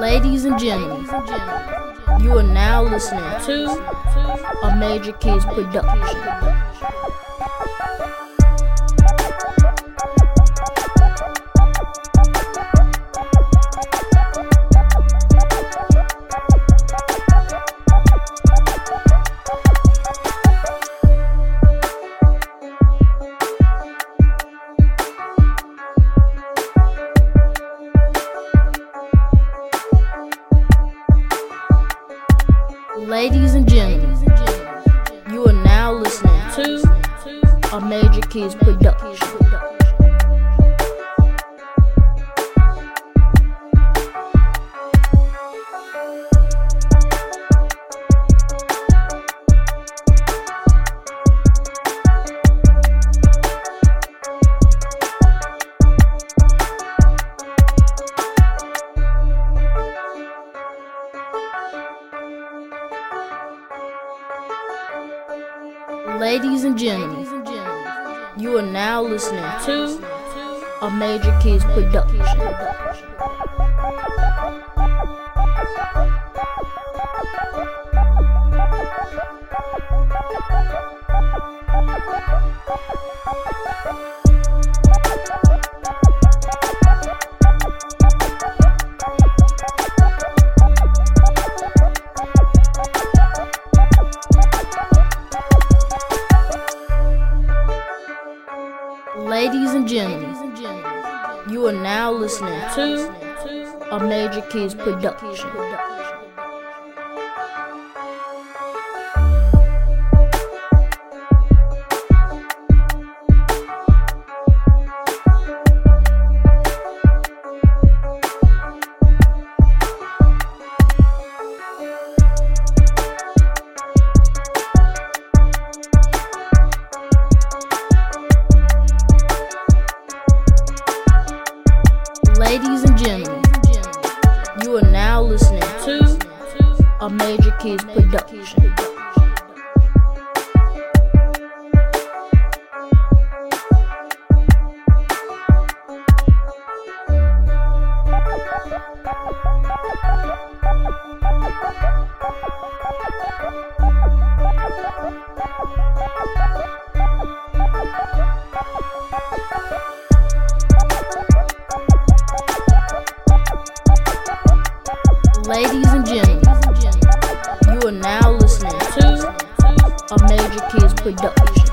Ladies and gentlemen, you are now listening to a Major Keys production. Ladies and gentlemen, you are now listening to a Major Keys production. Ladies and gentlemen, you are now listening to a Major Keys production. Ladies and gentlemen, you are now listening to a Major Keys production. Ladies and gentlemen, you are now listening to a Major Keys production. Ladies and gentlemen, you are now listening to a Major Keys production.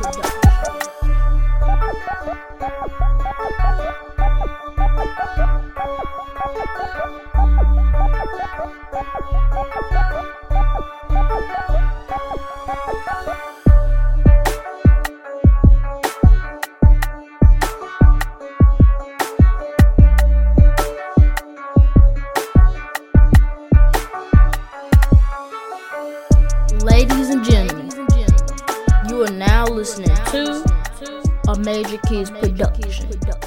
Ladies and gentlemen, you are now listening to a Major Keys production.